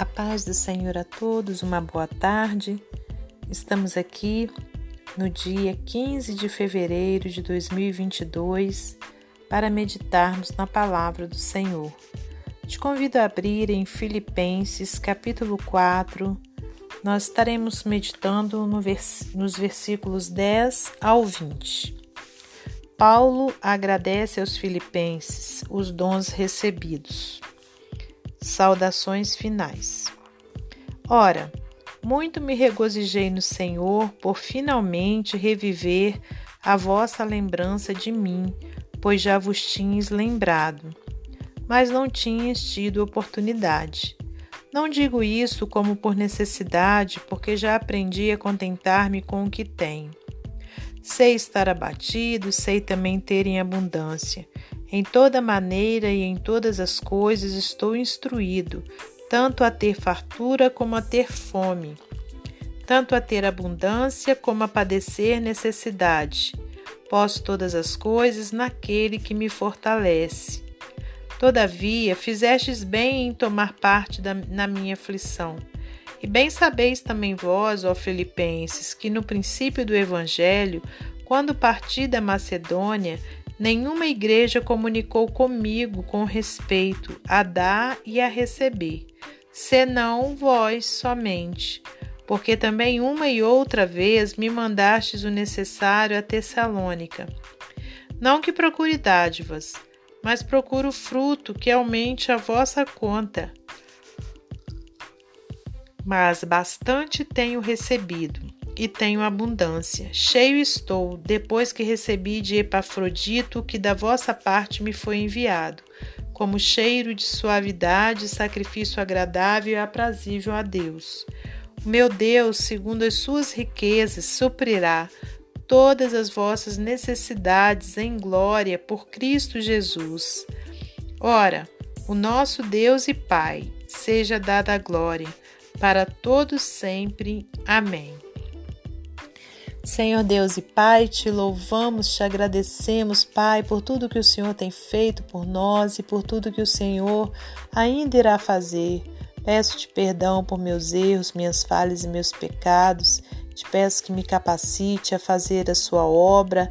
A paz do Senhor a todos, uma boa tarde. Estamos aqui no dia 15 de fevereiro de 2022 para meditarmos na palavra do Senhor. Te convido a abrir em Filipenses capítulo 4. Nós estaremos meditando nos versículos 10 ao 20. Paulo agradece aos filipenses os dons recebidos. Saudações finais. Ora, muito me regozijei no Senhor por finalmente reviver a vossa lembrança de mim, pois já vos tinhas lembrado, mas não tinhas tido oportunidade. Não digo isso como por necessidade, porque já aprendi a contentar-me com o que tenho. Sei estar abatido, sei também ter em abundância. Em toda maneira e em todas as coisas estou instruído, tanto a ter fartura como a ter fome, tanto a ter abundância como a padecer necessidade. Posso todas as coisas naquele que me fortalece. Todavia, fizestes bem em tomar parte na minha aflição. E bem sabeis também vós, ó Filipenses, que no princípio do Evangelho, quando parti da Macedônia, nenhuma igreja comunicou comigo com respeito a dar e a receber, senão vós somente, porque também uma e outra vez me mandastes o necessário a Tessalônica. Não que procure dádivas, mas procuro fruto que aumente a vossa conta. Mas bastante tenho recebido. E tenho abundância, cheio estou, depois que recebi de Epafrodito, que da vossa parte me foi enviado, como cheiro de suavidade, sacrifício agradável e aprazível a Deus. O meu Deus, segundo as suas riquezas, suprirá todas as vossas necessidades em glória por Cristo Jesus. Ora, o nosso Deus e Pai, seja dada a glória, para todos sempre. Amém. Senhor Deus e Pai, te louvamos, te agradecemos, Pai, por tudo que o Senhor tem feito por nós e por tudo que o Senhor ainda irá fazer. Peço-te perdão por meus erros, minhas falhas e meus pecados. Te peço que me capacite a fazer a sua obra.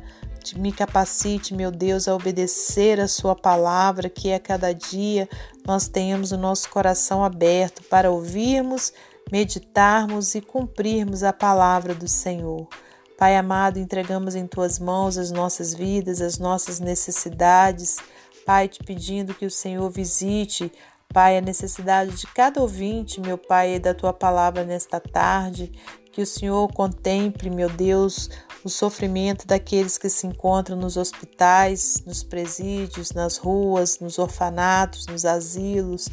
Me capacite, meu Deus, a obedecer a sua palavra, que a cada dia nós tenhamos o nosso coração aberto para ouvirmos, meditarmos e cumprirmos a palavra do Senhor. Pai amado, entregamos em Tuas mãos as nossas vidas, as nossas necessidades. Pai, te pedindo que o Senhor visite, Pai, a necessidade de cada ouvinte, meu Pai, da Tua palavra nesta tarde. Que o Senhor contemple, meu Deus, o sofrimento daqueles que se encontram nos hospitais, nos presídios, nas ruas, nos orfanatos, nos asilos.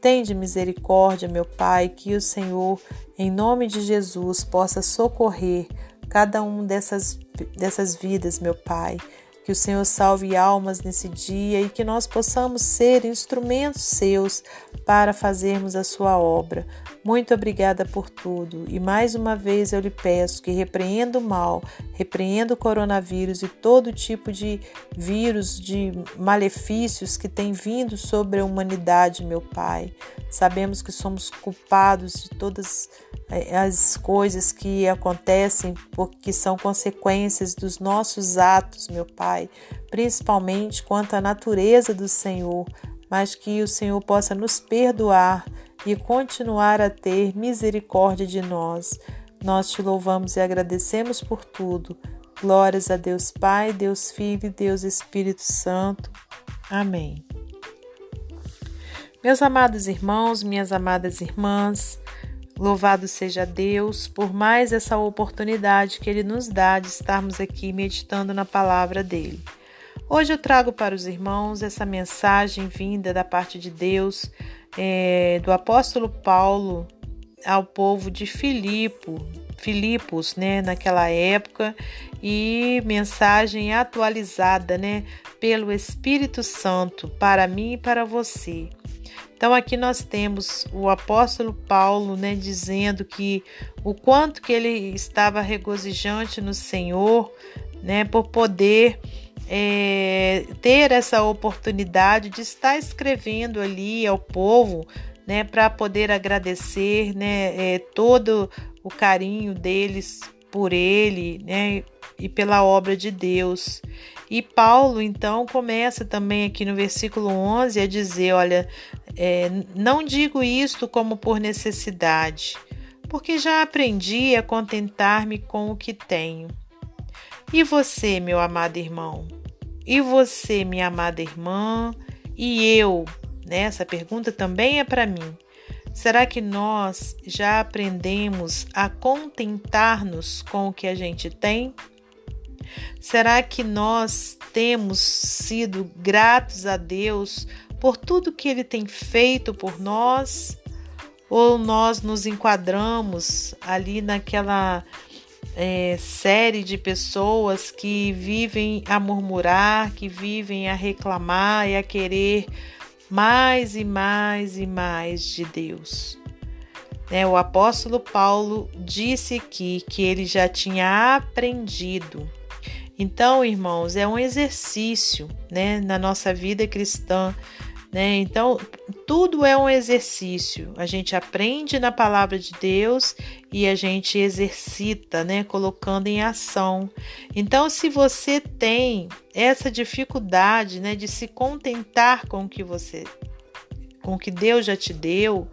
Tende misericórdia, meu Pai, que o Senhor, em nome de Jesus, possa socorrer cada um dessas vidas, meu Pai, que o Senhor salve almas nesse dia e que nós possamos ser instrumentos seus para fazermos a sua obra. Muito obrigada por tudo e mais uma vez eu lhe peço que repreenda o mal, repreenda o coronavírus e todo tipo de vírus, de malefícios que tem vindo sobre a humanidade, meu Pai. Sabemos que somos culpados de todas as coisas que acontecem, porque são consequências dos nossos atos, meu Pai, principalmente quanto à natureza do Senhor, mas que o Senhor possa nos perdoar e continuar a ter misericórdia de nós. Nós te louvamos e agradecemos por tudo. Glórias a Deus Pai, Deus Filho e Deus Espírito Santo. Amém. Meus amados irmãos, minhas amadas irmãs, louvado seja Deus por mais essa oportunidade que Ele nos dá de estarmos aqui meditando na palavra dEle. Hoje eu trago para os irmãos essa mensagem vinda da parte de Deus, do apóstolo Paulo ao povo de Filipos, né, naquela época, e mensagem atualizada, né, pelo Espírito Santo para mim e para você. Então aqui nós temos o apóstolo Paulo, né, dizendo que o quanto que ele estava regozijante no Senhor, né, por poder ter essa oportunidade de estar escrevendo ali ao povo, né, para poder agradecer, né, todo o carinho deles por ele, né, e pela obra de Deus. E Paulo, então, começa também aqui no versículo 11 a dizer, olha, não digo isto como por necessidade, porque já aprendi a contentar-me com o que tenho. E você, meu amado irmão? E você, minha amada irmã? E eu? Né? Essa pergunta também é para mim. Será que nós já aprendemos a contentar-nos com o que a gente tem? Será que nós temos sido gratos a Deus por tudo que Ele tem feito por nós? Ou nós nos enquadramos ali naquela série de pessoas que vivem a murmurar, que vivem a reclamar e a querer mais e mais e mais de Deus? Né? O apóstolo Paulo disse aqui que ele já tinha aprendido. Então, irmãos, é um exercício, né, na nossa vida cristã, né? Então, tudo é um exercício. A gente aprende na palavra de Deus e a gente exercita, né, colocando em ação. Então, se você tem essa dificuldade, né, de se contentar com o que você, com o que Deus já te deu,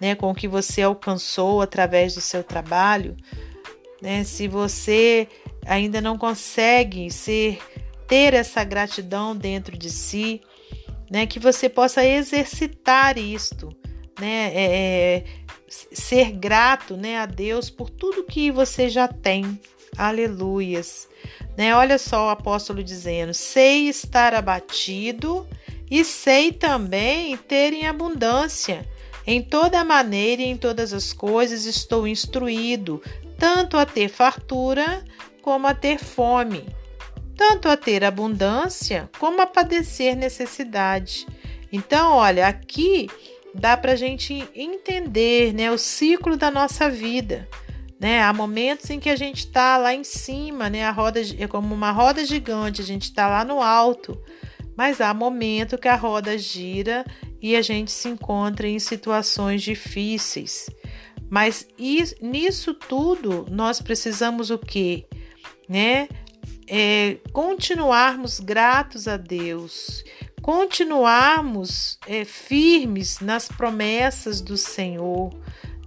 né, com o que você alcançou através do seu trabalho, né, se você ainda não consegue ter essa gratidão dentro de si, né, que você possa exercitar isto, né, ser grato, né, a Deus por tudo que você já tem. Aleluias. Né, olha só o apóstolo dizendo, sei estar abatido e sei também ter em abundância. Em toda maneira e em todas as coisas estou instruído, tanto a ter fartura como a ter fome, tanto a ter abundância como a padecer necessidade. Então, olha, aqui dá para a gente entender, né, o ciclo da nossa vida. Né? Há momentos em que a gente está lá em cima, né, é como uma roda gigante, a gente está lá no alto, mas há momento que a roda gira e a gente se encontra em situações difíceis. Mas nisso tudo nós precisamos o quê? Né? Continuarmos gratos a Deus, continuarmos firmes nas promessas do Senhor,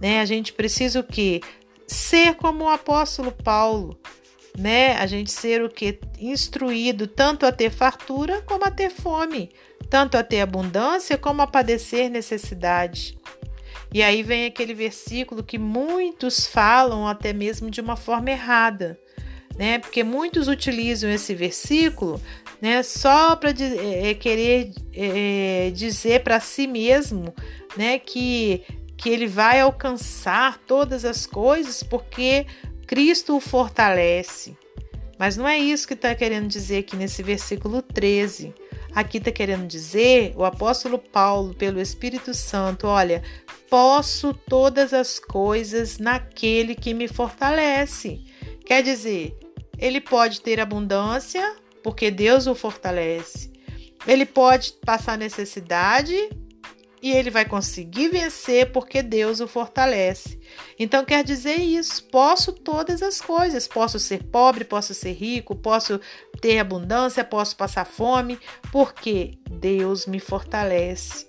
né? A gente precisa o quê? Ser como o apóstolo Paulo, né? A gente ser o quê? Instruído tanto a ter fartura como a ter fome, tanto a ter abundância como a padecer necessidade. E aí vem aquele versículo que muitos falam até mesmo de uma forma errada, né? Porque muitos utilizam esse versículo, né, só para querer dizer para si mesmo, né, que ele vai alcançar todas as coisas porque Cristo o fortalece. Mas não é isso que está querendo dizer aqui nesse versículo 13. Aqui está querendo dizer o apóstolo Paulo, pelo Espírito Santo, olha, posso todas as coisas naquele que me fortalece. Quer dizer, ele pode ter abundância, porque Deus o fortalece. Ele pode passar necessidade e ele vai conseguir vencer, porque Deus o fortalece. Então, quer dizer isso, posso todas as coisas. Posso ser pobre, posso ser rico, posso ter abundância, posso passar fome, porque Deus me fortalece.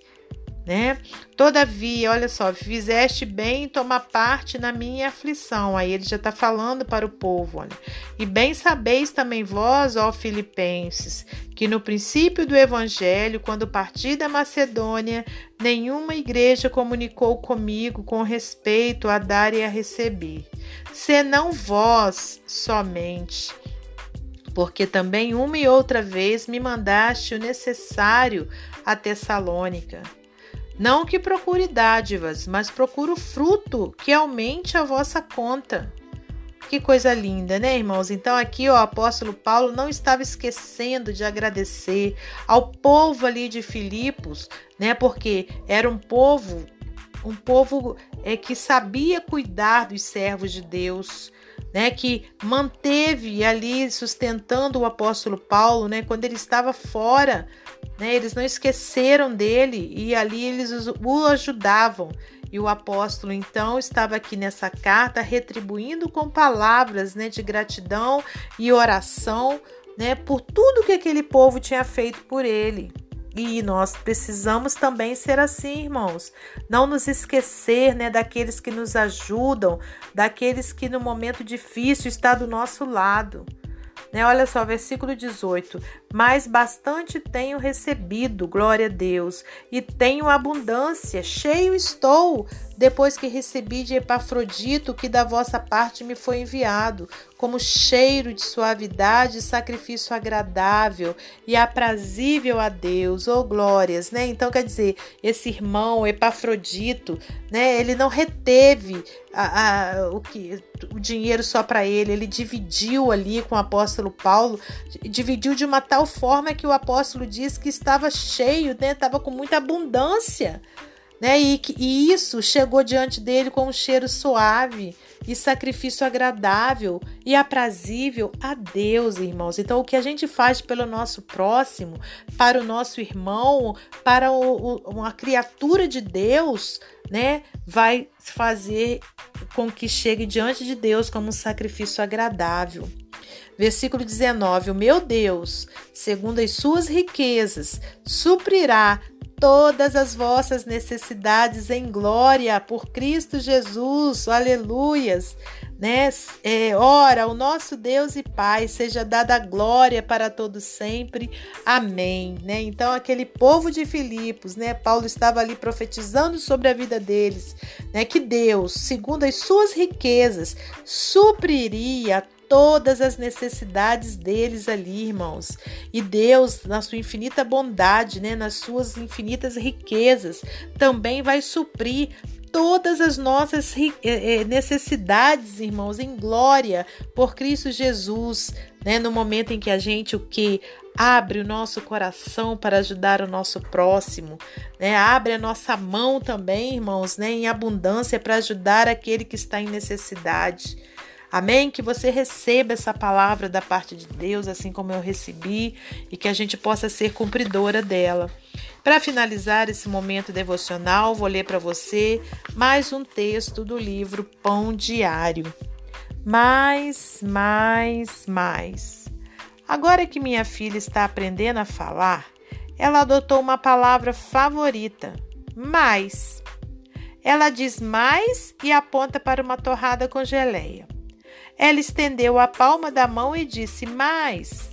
Né? Todavia, olha só, fizeste bem em tomar parte na minha aflição. Aí ele já está falando para o povo, olha. E bem sabeis também vós, ó Filipenses, que no princípio do Evangelho, quando parti da Macedônia, nenhuma igreja comunicou comigo com respeito a dar e a receber, senão vós somente. Porque também uma e outra vez me mandaste o necessário a Tessalônica. Não que procure dádivas, mas procuro fruto que aumente a vossa conta. Que coisa linda, né, irmãos? Então aqui, ó, o apóstolo Paulo não estava esquecendo de agradecer ao povo ali de Filipos, né? Porque era um povo que sabia cuidar dos servos de Deus, né, que manteve ali sustentando o apóstolo Paulo, né, quando ele estava fora, né? Eles não esqueceram dele e ali eles o ajudavam. E o apóstolo, então, estava aqui nessa carta retribuindo com palavras, né, de gratidão e oração, né, por tudo que aquele povo tinha feito por ele. E nós precisamos também ser assim, irmãos. Não nos esquecer, né, daqueles que nos ajudam, daqueles que no momento difícil está do nosso lado. Né, olha só, versículo 18. Mas bastante tenho recebido, glória a Deus, e tenho abundância, cheio estou, depois que recebi de Epafrodito, que da vossa parte me foi enviado, como cheiro de suavidade e sacrifício agradável e aprazível a Deus, ou glórias, né? Então, quer dizer, esse irmão Epafrodito, né, ele não reteve o dinheiro só para ele, ele dividiu ali com o apóstolo Paulo, dividiu de uma tal forma que o apóstolo diz que estava cheio, né? Estava com muita abundância, né? E isso chegou diante dele com um cheiro suave e sacrifício agradável e aprazível a Deus, irmãos. Então, o que a gente faz pelo nosso próximo, para o nosso irmão, para uma criatura de Deus, né, vai fazer com que chegue diante de Deus como um sacrifício agradável. Versículo 19, o meu Deus, segundo as suas riquezas, suprirá todas as vossas necessidades em glória por Cristo Jesus, aleluias, né? Ora, ao nosso Deus e Pai seja dada glória para todos sempre, amém, né? Então, aquele povo de Filipos, né? Paulo estava ali profetizando sobre a vida deles, né? Que Deus, segundo as suas riquezas, supriria todas as necessidades deles ali, irmãos. E Deus, na sua infinita bondade, né, nas suas infinitas riquezas, também vai suprir todas as nossas necessidades, irmãos, em glória por Cristo Jesus, né, no momento em que a gente abre o nosso coração para ajudar o nosso próximo, né? Abre a nossa mão também, irmãos, né, em abundância para ajudar aquele que está em necessidade. Amém? Que você receba essa palavra da parte de Deus, assim como eu recebi, e que a gente possa ser cumpridora dela. Para finalizar esse momento devocional, vou ler para você mais um texto do livro Pão Diário. Mais. Agora que minha filha está aprendendo a falar, ela adotou uma palavra favorita, mais. Ela diz mais e aponta para uma torrada com geleia. Ela estendeu a palma da mão e disse mais,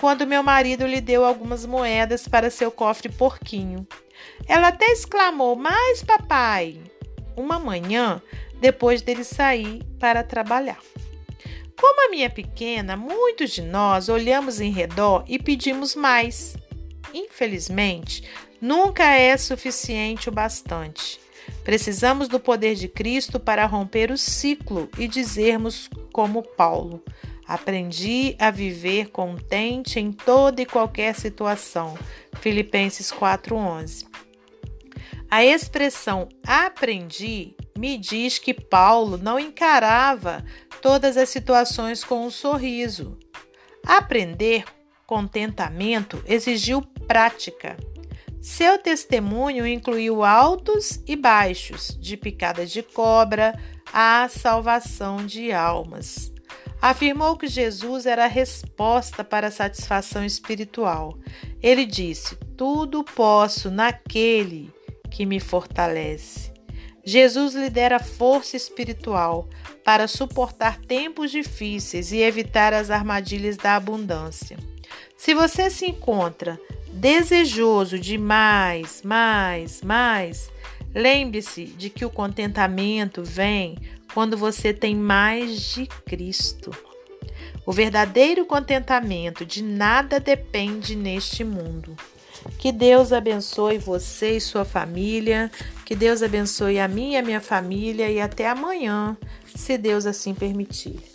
quando meu marido lhe deu algumas moedas para seu cofre porquinho. Ela até exclamou, mais papai, uma manhã depois dele sair para trabalhar. Como a minha pequena, muitos de nós olhamos em redor e pedimos mais. Infelizmente, nunca é suficiente o bastante. Precisamos do poder de Cristo para romper o ciclo e dizermos como Paulo: aprendi a viver contente em toda e qualquer situação. Filipenses 4:11. A expressão aprendi me diz que Paulo não encarava todas as situações com um sorriso. Aprender contentamento exigiu prática. Seu testemunho incluiu altos e baixos, de picadas de cobra à salvação de almas. Afirmou que Jesus era a resposta para a satisfação espiritual. Ele disse, tudo posso naquele que me fortalece. Jesus lhe dera força espiritual para suportar tempos difíceis e evitar as armadilhas da abundância. Se você se encontra desejoso de mais, lembre-se de que o contentamento vem quando você tem mais de Cristo. O verdadeiro contentamento de nada depende neste mundo. Que Deus abençoe você e sua família, que Deus abençoe a mim e a minha família e até amanhã, se Deus assim permitir.